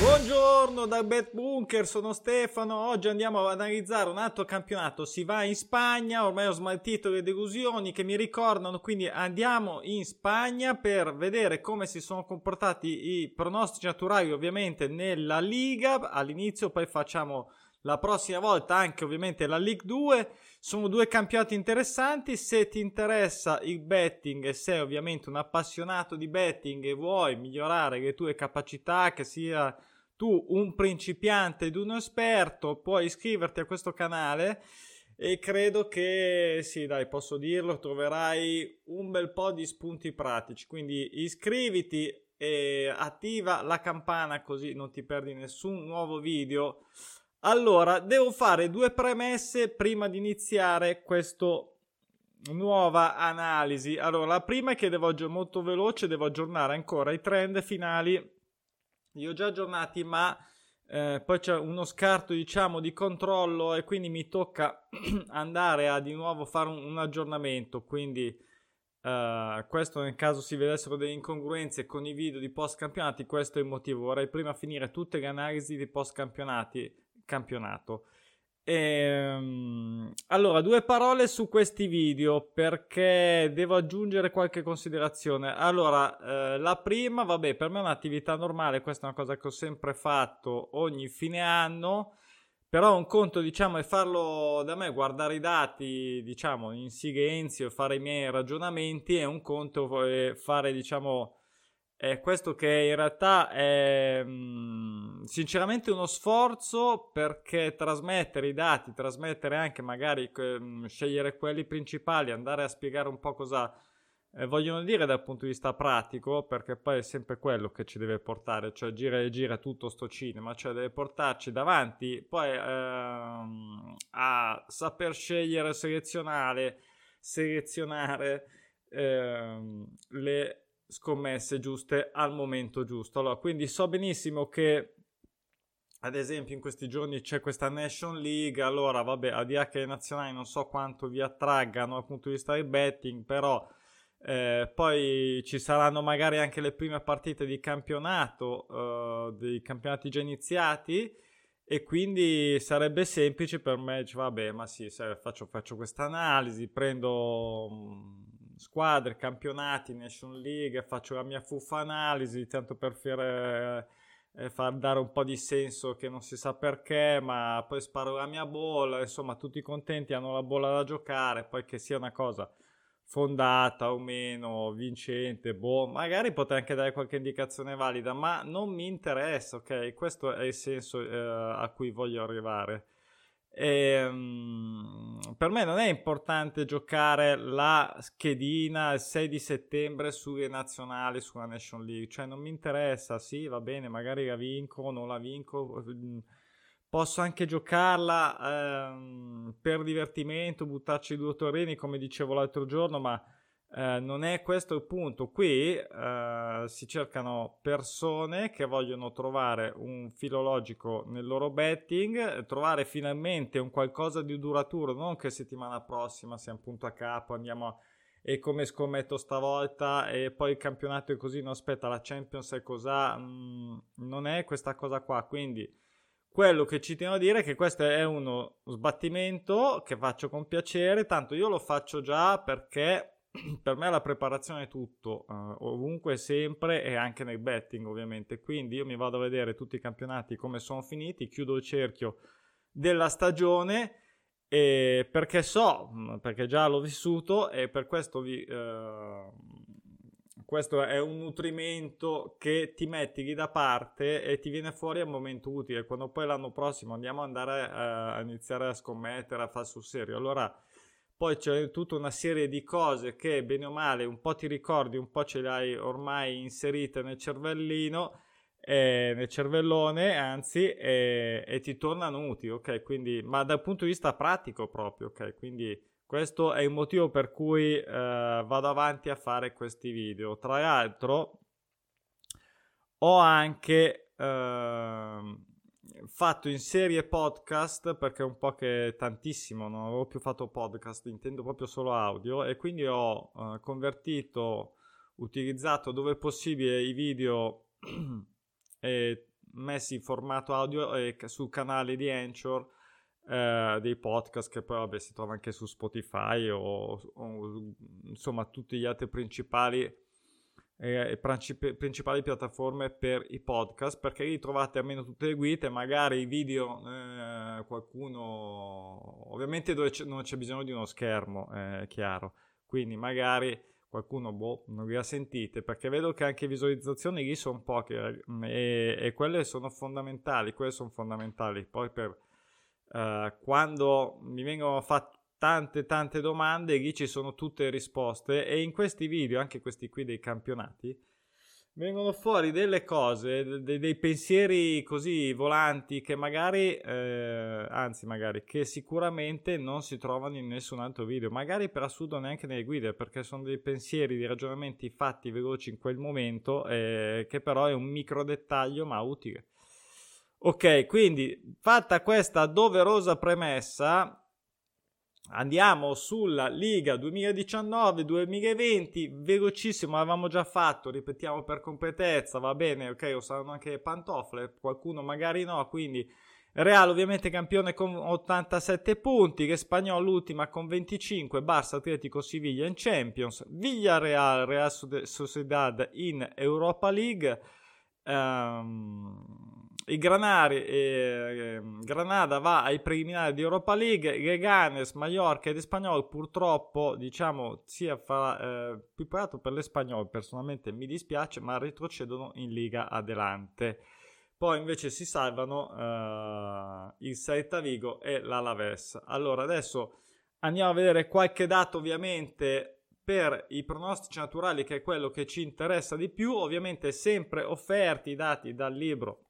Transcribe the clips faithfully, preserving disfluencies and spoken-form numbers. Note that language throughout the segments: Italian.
Buongiorno da Bet Bunker, sono Stefano. Oggi andiamo ad analizzare un altro campionato. Si va in Spagna, ormai ho smaltito le delusioni che mi ricordano, quindi andiamo in Spagna per vedere come si sono comportati i pronostici naturali ovviamente nella Liga all'inizio, poi facciamo la prossima volta anche ovviamente la League due. Sono due campionati interessanti. Se ti interessa il betting e sei ovviamente un appassionato di betting e vuoi migliorare le tue capacità, che sia tu un principiante ed un esperto, puoi iscriverti a questo canale e credo che, sì dai, posso dirlo, troverai un bel po' di spunti pratici, quindi iscriviti e attiva la campana così non ti perdi nessun nuovo video. Allora, devo fare due premesse prima di iniziare questo nuova analisi. Allora, la prima è che devo molto veloce, devo aggiornare ancora i trend finali. Li ho già aggiornati, ma eh, poi c'è uno scarto, diciamo, di controllo e quindi mi tocca andare a di nuovo fare un, un aggiornamento. Quindi eh, questo nel caso si vedessero delle incongruenze con i video di post campionati, questo è il motivo. Vorrei prima finire tutte le analisi di post campionati campionato. Ehm, allora, due parole su questi video perché devo aggiungere qualche considerazione. Allora, eh, la prima, vabbè, per me è un'attività normale, questa è una cosa che ho sempre fatto ogni fine anno, però un conto, diciamo, è farlo da me, guardare i dati, diciamo, in silenzio, fare i miei ragionamenti, e un conto è fare, diciamo, Eh, questo che in realtà è mh, sinceramente uno sforzo, perché trasmettere i dati, trasmettere anche magari mh, scegliere quelli principali, andare a spiegare un po' cosa eh, vogliono dire dal punto di vista pratico, perché poi è sempre quello che ci deve portare, cioè gira e gira tutto sto cinema, cioè deve portarci davanti poi ehm, a saper scegliere, selezionare selezionare ehm, le scommesse giuste al momento giusto. Allora, quindi so benissimo che ad esempio in questi giorni c'è questa Nation League. Allora, vabbè, a D H e nazionali non so quanto vi attraggano dal punto di vista del betting, però eh, poi ci saranno magari anche le prime partite di campionato, eh, dei campionati già iniziati, e quindi sarebbe semplice per me, cioè, vabbè, ma sì, faccio, faccio questa analisi, prendo squadre, campionati, Nation League, faccio la mia fuffa analisi, tanto per fare, eh, far dare un po' di senso che non si sa perché, ma poi sparo la mia bolla, insomma tutti contenti, hanno la bolla da giocare, poi che sia una cosa fondata o meno, vincente, boh, magari potrei anche dare qualche indicazione valida, ma non mi interessa, ok? Questo è il senso eh, a cui voglio arrivare. E, um, per me non è importante giocare la schedina il sei di settembre sulle nazionali, sulla Nation League, cioè non mi interessa. Sì, va bene, magari la vinco, non la vinco, posso anche giocarla ehm, per divertimento, buttarci due torrini come dicevo l'altro giorno, ma eh, non è questo il punto. Qui eh, si cercano persone che vogliono trovare un filo logico nel loro betting, trovare finalmente un qualcosa di duraturo, non che settimana prossima siamo punto a capo, andiamo a, e come scommetto stavolta e poi il campionato è così, no aspetta la Champions è cos'ha, mh, non è questa cosa qua. Quindi quello che ci tengo a dire è che questo è uno sbattimento che faccio con piacere, tanto io lo faccio già perché per me la preparazione è tutto, uh, ovunque, sempre, e anche nel betting ovviamente. Quindi io mi vado a vedere tutti i campionati come sono finiti, chiudo il cerchio della stagione, e perché so, perché già l'ho vissuto, e per questo vi, uh, questo è un nutrimento che ti metti lì da parte e ti viene fuori a un momento utile, quando poi l'anno prossimo andiamo ad andare a, a iniziare a scommettere, a far sul serio. Allora poi c'è tutta una serie di cose che bene o male un po' ti ricordi, un po' ce le hai ormai inserite nel cervellino, eh, nel cervellone anzi, eh, e ti tornano utili, ok? Quindi, ma dal punto di vista pratico proprio, ok? Quindi questo è il motivo per cui eh, vado avanti a fare questi video. Tra l'altro ho anche Eh, fatto in serie podcast, perché è un po' che tantissimo non avevo più fatto podcast, intendo proprio solo audio, e quindi ho eh, convertito, utilizzato dove possibile i video e messi in formato audio e sul canale di Anchor, eh, dei podcast che poi vabbè, si trova anche su Spotify o, o insomma tutti gli altri principali Eh, princip- principali piattaforme per i podcast, perché lì trovate almeno tutte le guide, magari i video, eh, qualcuno ovviamente dove c- non c'è bisogno di uno schermo, eh, chiaro, quindi magari qualcuno boh, non vi la sentite, perché vedo che anche visualizzazioni lì sono poche, eh, e, e quelle sono fondamentali quelle sono fondamentali poi per eh, quando mi vengono fatte tante tante domande, lì ci sono tutte le risposte, e in questi video, anche questi qui dei campionati, vengono fuori delle cose, dei, dei pensieri così volanti che magari eh, anzi magari che sicuramente non si trovano in nessun altro video, magari per assurdo neanche nelle guide, perché sono dei pensieri, dei ragionamenti fatti veloci in quel momento, eh, che però è un micro dettaglio ma utile. Ok, quindi fatta questa doverosa premessa, andiamo sulla Liga duemiladiciannove duemilaventi, velocissimo, l'avevamo già fatto, ripetiamo per completezza, va bene, ok, lo saranno anche le pantofole, qualcuno magari no, quindi Real ovviamente campione con ottantasette punti, Espagnol l'ultima con venticinque, Barça, Atletico, Siviglia in Champions, Villarreal, Real Sociedad in Europa League, um... I Granari, eh, Granada va ai preliminari di Europa League, Leganes, Mallorca ed Espagnol, purtroppo diciamo sia fa, eh, più parato per l'Espagnol, personalmente mi dispiace, ma retrocedono in Liga Adelante. Poi invece si salvano eh, il Celta Vigo e l'Alaves. Allora adesso andiamo a vedere qualche dato ovviamente per i pronostici naturali, che è quello che ci interessa di più, ovviamente sempre offerti i dati dal libro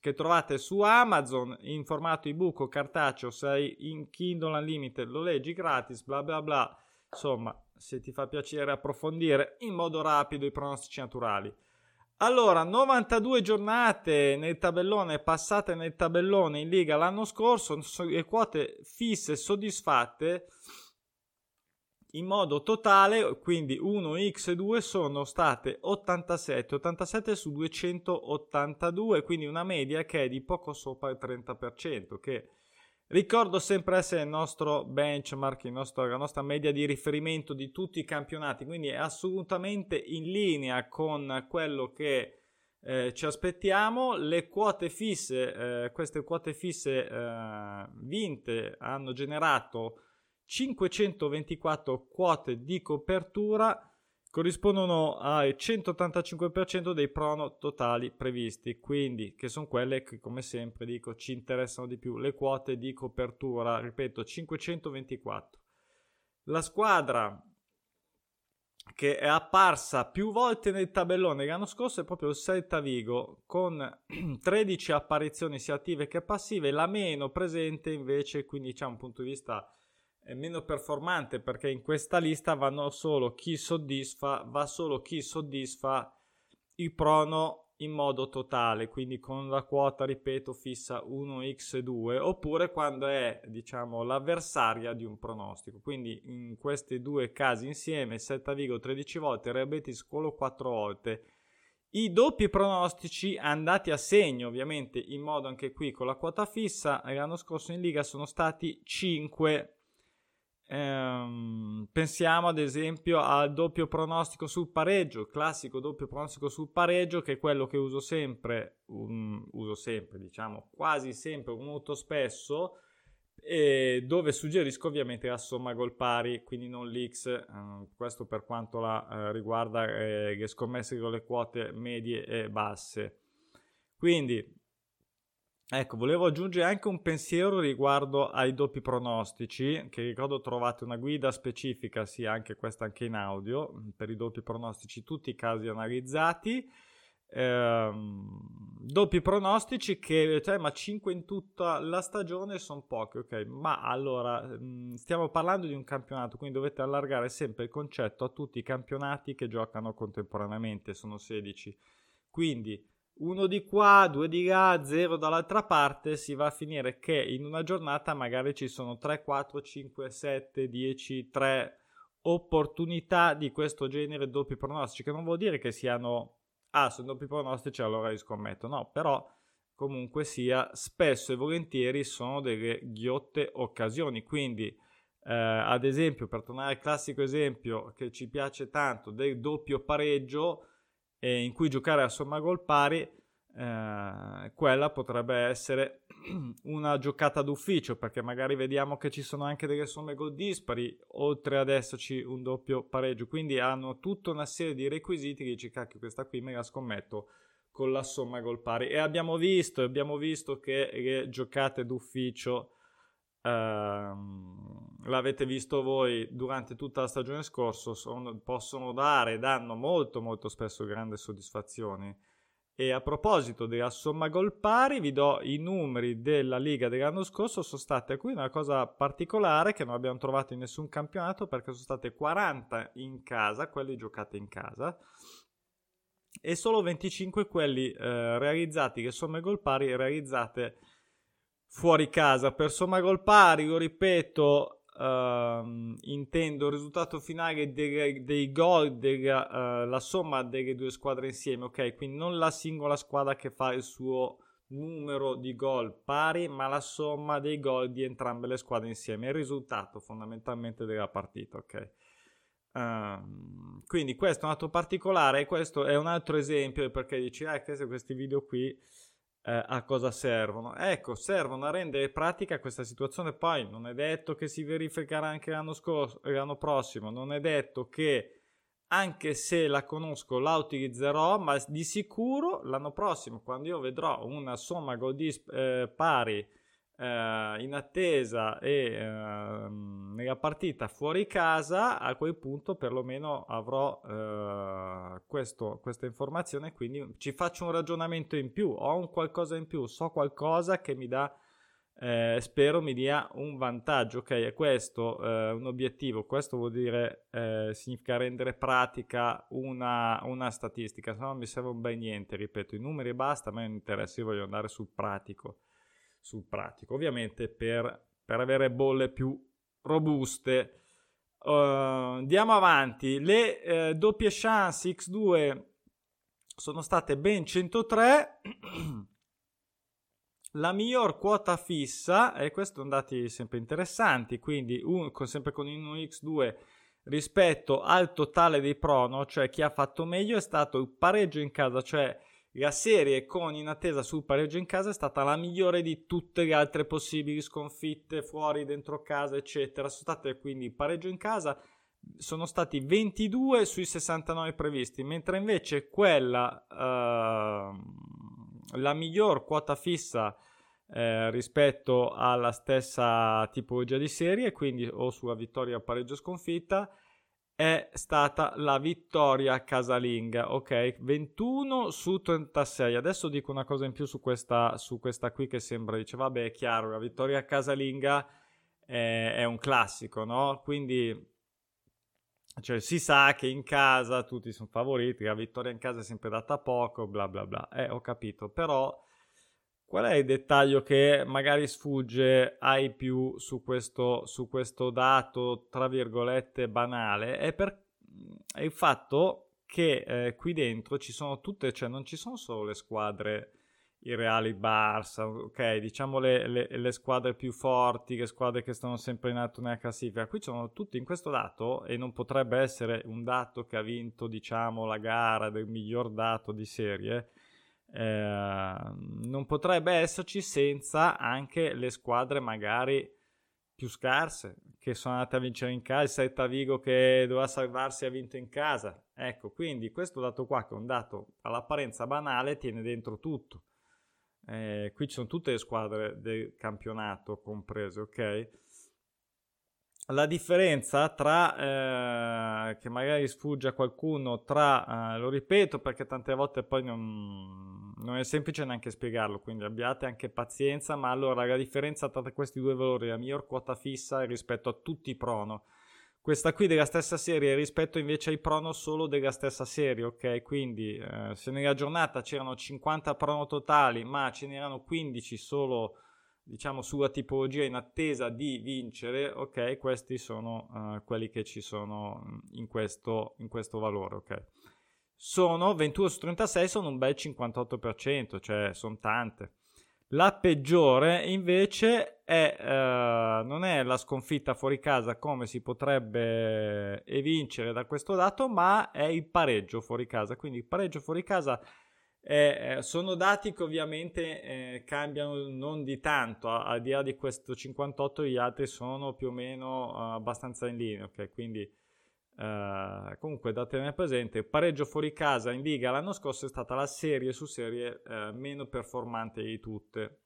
che trovate su Amazon in formato ebook o cartaceo, sei in Kindle Unlimited, lo leggi gratis, bla bla bla, insomma se ti fa piacere approfondire in modo rapido i pronostici naturali. Allora, novantadue giornate nel tabellone, passate nel tabellone in Liga l'anno scorso, le quote fisse soddisfatte in modo totale, quindi uno per due sono state ottantasette ottantasette su duecentottantadue, quindi una media che è di poco sopra il trenta per cento, che ricordo sempre essere il nostro benchmark, il nostro, la nostra media di riferimento di tutti i campionati, quindi è assolutamente in linea con quello che eh, ci aspettiamo. Le quote fisse, eh, queste quote fisse eh, vinte hanno generato cinquecentoventiquattro quote di copertura, corrispondono al centottantacinque per cento dei prono totali previsti, quindi che sono quelle che come sempre dico ci interessano di più, le quote di copertura, ripeto cinquecentoventiquattro. La squadra che è apparsa più volte nel tabellone l'anno scorso è proprio il Celta Vigo, con tredici apparizioni sia attive che passive, la meno presente invece, quindi c'è un punto di vista meno performante, perché in questa lista vanno solo chi soddisfa va solo chi soddisfa il prono in modo totale, quindi con la quota ripeto fissa uno per due, oppure quando è diciamo l'avversaria di un pronostico. Quindi in questi due casi insieme, Celta Vigo tredici volte, Reabetis solo quattro volte. I doppi pronostici andati a segno ovviamente in modo anche qui con la quota fissa l'anno scorso in Liga sono stati cinque. Um, pensiamo ad esempio al doppio pronostico sul pareggio, classico doppio pronostico sul pareggio, che è quello che uso sempre, um, uso sempre diciamo quasi sempre, molto spesso, e dove suggerisco ovviamente la somma gol pari, quindi non l'X, um, questo per quanto la, uh, riguarda eh, le scommesse con le quote medie e basse. Quindi ecco, volevo aggiungere anche un pensiero riguardo ai doppi pronostici, che ricordo trovate una guida specifica, sì, anche questa anche in audio, per i doppi pronostici, tutti i casi analizzati. Ehm, doppi pronostici che, cioè, ma cinque in tutta la stagione sono pochi, ok? Ma allora, stiamo parlando di un campionato, quindi dovete allargare sempre il concetto a tutti i campionati che giocano contemporaneamente, sono sedici. Quindi uno di qua, due di là, zero dall'altra parte, si va a finire che in una giornata magari ci sono tre, quattro, cinque, sette, dieci, tre opportunità di questo genere doppi pronostici, che non vuol dire che siano, ah, sono doppi pronostici allora li scommetto, no, però comunque sia, spesso e volentieri sono delle ghiotte occasioni. Quindi eh, ad esempio, per tornare al classico esempio che ci piace tanto del doppio pareggio eh, in cui giocare a somma gol pari, eh, quella potrebbe essere una giocata d'ufficio, perché magari vediamo che ci sono anche delle somme gol dispari oltre ad esserci un doppio pareggio, quindi hanno tutta una serie di requisiti che dici cacchio, questa qui me la scommetto con la somma gol pari. E abbiamo visto, abbiamo visto che le giocate d'ufficio ehm, l'avete visto voi durante tutta la stagione scorsa, sono, possono dare, danno molto molto spesso grande soddisfazione. E a proposito della somma gol pari, vi do i numeri della Liga dell'anno scorso. Sono state qui una cosa particolare che non abbiamo trovato in nessun campionato, perché sono state quaranta in casa, quelli giocate in casa, e solo venticinque quelli eh, realizzati, che somme gol pari realizzate fuori casa. Per somma gol pari, lo ripeto, ehm, intendo il risultato finale dei, dei gol, della eh, la somma delle due squadre insieme, ok? Quindi non la singola squadra che fa il suo numero di gol pari, ma la somma dei gol di entrambe le squadre insieme, il risultato fondamentalmente della partita, ok? Um, quindi questo è un altro particolare, questo è un altro esempio, perché dici ah, che se questi video qui eh, a cosa servono? Ecco, servono a rendere pratica questa situazione. Poi non è detto che si verificherà anche l'anno scorso, l'anno prossimo, non è detto che, anche se la conosco la utilizzerò, ma di sicuro l'anno prossimo, quando io vedrò una somma gol disp- eh, pari Uh, in attesa e uh, nella partita fuori casa, a quel punto perlomeno avrò uh, questo, questa informazione, quindi ci faccio un ragionamento in più, ho un qualcosa in più, so qualcosa che mi dà, eh, spero mi dia un vantaggio, ok? E questo è uh, un obiettivo, questo vuol dire, eh, significa rendere pratica una, una statistica, se no non mi serve un bel niente, ripeto, i numeri e basta, a me non interessa, io voglio andare sul pratico. Sul pratico, ovviamente, per, per avere bolle più robuste. Uh, andiamo avanti. Le eh, doppie chance ics due sono state ben centotré. La miglior quota fissa, e questi sono dati sempre interessanti, quindi un, con, sempre con un ics due rispetto al totale dei prono, cioè chi ha fatto meglio, è stato il pareggio in casa, cioè la serie con in attesa sul pareggio in casa è stata la migliore di tutte le altre possibili sconfitte fuori, dentro casa, eccetera. Sono state quindi il pareggio in casa, sono stati ventidue sui sessantanove previsti, mentre invece quella, eh, la miglior quota fissa eh, rispetto alla stessa tipologia di serie, quindi o sulla vittoria, pareggio, sconfitta, è stata la vittoria casalinga, ok? ventuno su trentasei. Adesso dico una cosa in più su questa, su questa qui, che sembra, dice vabbè, è chiaro, la vittoria casalinga è, è un classico, no? Quindi, cioè, si sa che in casa tutti sono favoriti, la vittoria in casa è sempre data poco, bla bla bla. Eh, ho capito, però qual è il dettaglio che magari sfugge ai più su questo, su questo dato, tra virgolette, banale? È, per, è il fatto che eh, qui dentro ci sono tutte, cioè non ci sono solo le squadre, i Reali, Barça, ok, diciamo le, le, le squadre più forti, le squadre che stanno sempre in alto nella classifica. Qui sono tutti in questo dato, e non potrebbe essere un dato che ha vinto, diciamo, la gara del miglior dato di serie. Eh, non potrebbe esserci senza anche le squadre magari più scarse che sono andate a vincere in casa, il Celta Vigo che doveva salvarsi ha vinto in casa, ecco, quindi questo dato qua, che è un dato all'apparenza banale, tiene dentro tutto, eh, qui ci sono tutte le squadre del campionato comprese, ok? La differenza tra, eh, che magari sfugge a qualcuno, tra, eh, lo ripeto perché tante volte poi non, non è semplice neanche spiegarlo, quindi abbiate anche pazienza, ma allora la differenza tra questi due valori, la miglior quota fissa rispetto a tutti i prono, questa qui della stessa serie rispetto invece ai prono solo della stessa serie, ok? Quindi eh, se nella giornata c'erano cinquanta prono totali, ma ce n'erano quindici solo, diciamo, sulla tipologia in attesa di vincere, ok, questi sono uh, quelli che ci sono in questo, in questo valore, ok. Sono ventuno su trentasei, sono un bel cinquantotto per cento, cioè sono tante. La peggiore invece è eh, non è la sconfitta fuori casa, come si potrebbe evincere da questo dato, ma è il pareggio fuori casa. Quindi il pareggio fuori casa è, sono dati che ovviamente eh, cambiano non di tanto, al di là di questo cinquantotto gli altri sono più o meno uh, abbastanza in linea, ok? Quindi Uh, comunque datene presente, il pareggio fuori casa in Liga l'anno scorso è stata la serie su serie uh, meno performante di tutte.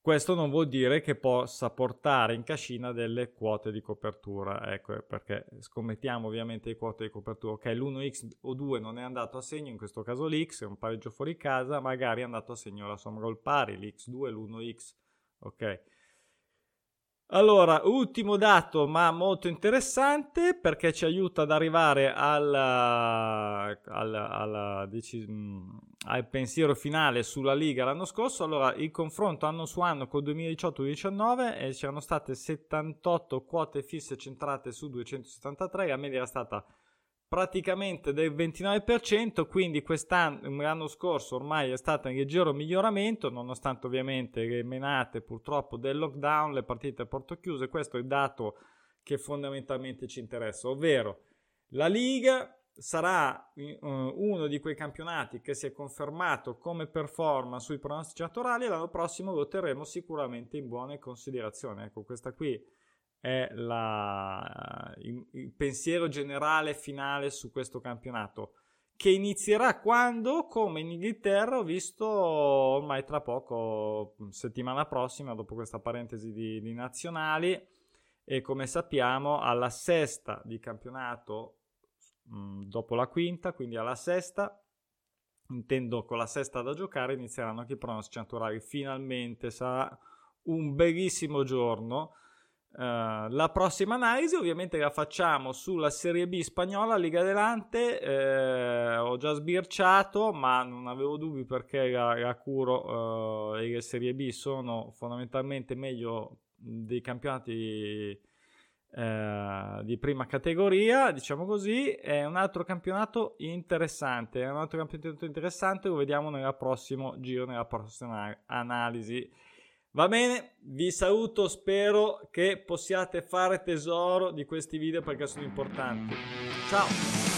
Questo non vuol dire che possa portare in cascina delle quote di copertura, ecco, perché scommettiamo ovviamente le quote di copertura. Ok, l'uno x o due non è andato a segno, in questo caso l'x è un pareggio fuori casa, magari è andato a segno la somma gol pari, l'x due, l'uno x, ok. Allora, ultimo dato ma molto interessante, perché ci aiuta ad arrivare al, al, al, dici, al pensiero finale sulla Liga l'anno scorso. Allora, il confronto anno su anno col duemiladiciotto duemiladiciannove, eh, c'erano state settantotto quote fisse centrate su duecentosettantatré, la media era stata praticamente del ventinove per cento, quindi quest'anno, l'anno scorso ormai è stato un leggero miglioramento, nonostante ovviamente le menate purtroppo del lockdown, le partite a porto chiuse. Questo è il dato che fondamentalmente ci interessa, ovvero la Liga sarà eh, uno di quei campionati che si è confermato come performance sui pronosticatori, e l'anno prossimo lo terremo sicuramente in buona considerazione. Ecco, questa qui è la, il, il pensiero generale finale su questo campionato, che inizierà quando? Come in Inghilterra, ho visto ormai tra poco, settimana prossima, dopo questa parentesi di, di nazionali, e come sappiamo alla sesta di campionato, mh, dopo la quinta, quindi alla sesta, intendo con la sesta da giocare, inizieranno anche i pronosticatori. Finalmente sarà un bellissimo giorno. Uh, la prossima analisi ovviamente la facciamo sulla Serie B spagnola, Liga Adelante. Eh, ho già sbirciato, ma non avevo dubbi, perché la, la curo, uh, e le Serie B sono fondamentalmente meglio dei campionati uh, di prima categoria, diciamo così. È un altro campionato interessante, è un altro campionato interessante, lo vediamo nel prossimo giro, nella prossima analisi. Va bene, vi saluto, spero che possiate fare tesoro di questi video perché sono importanti. Ciao!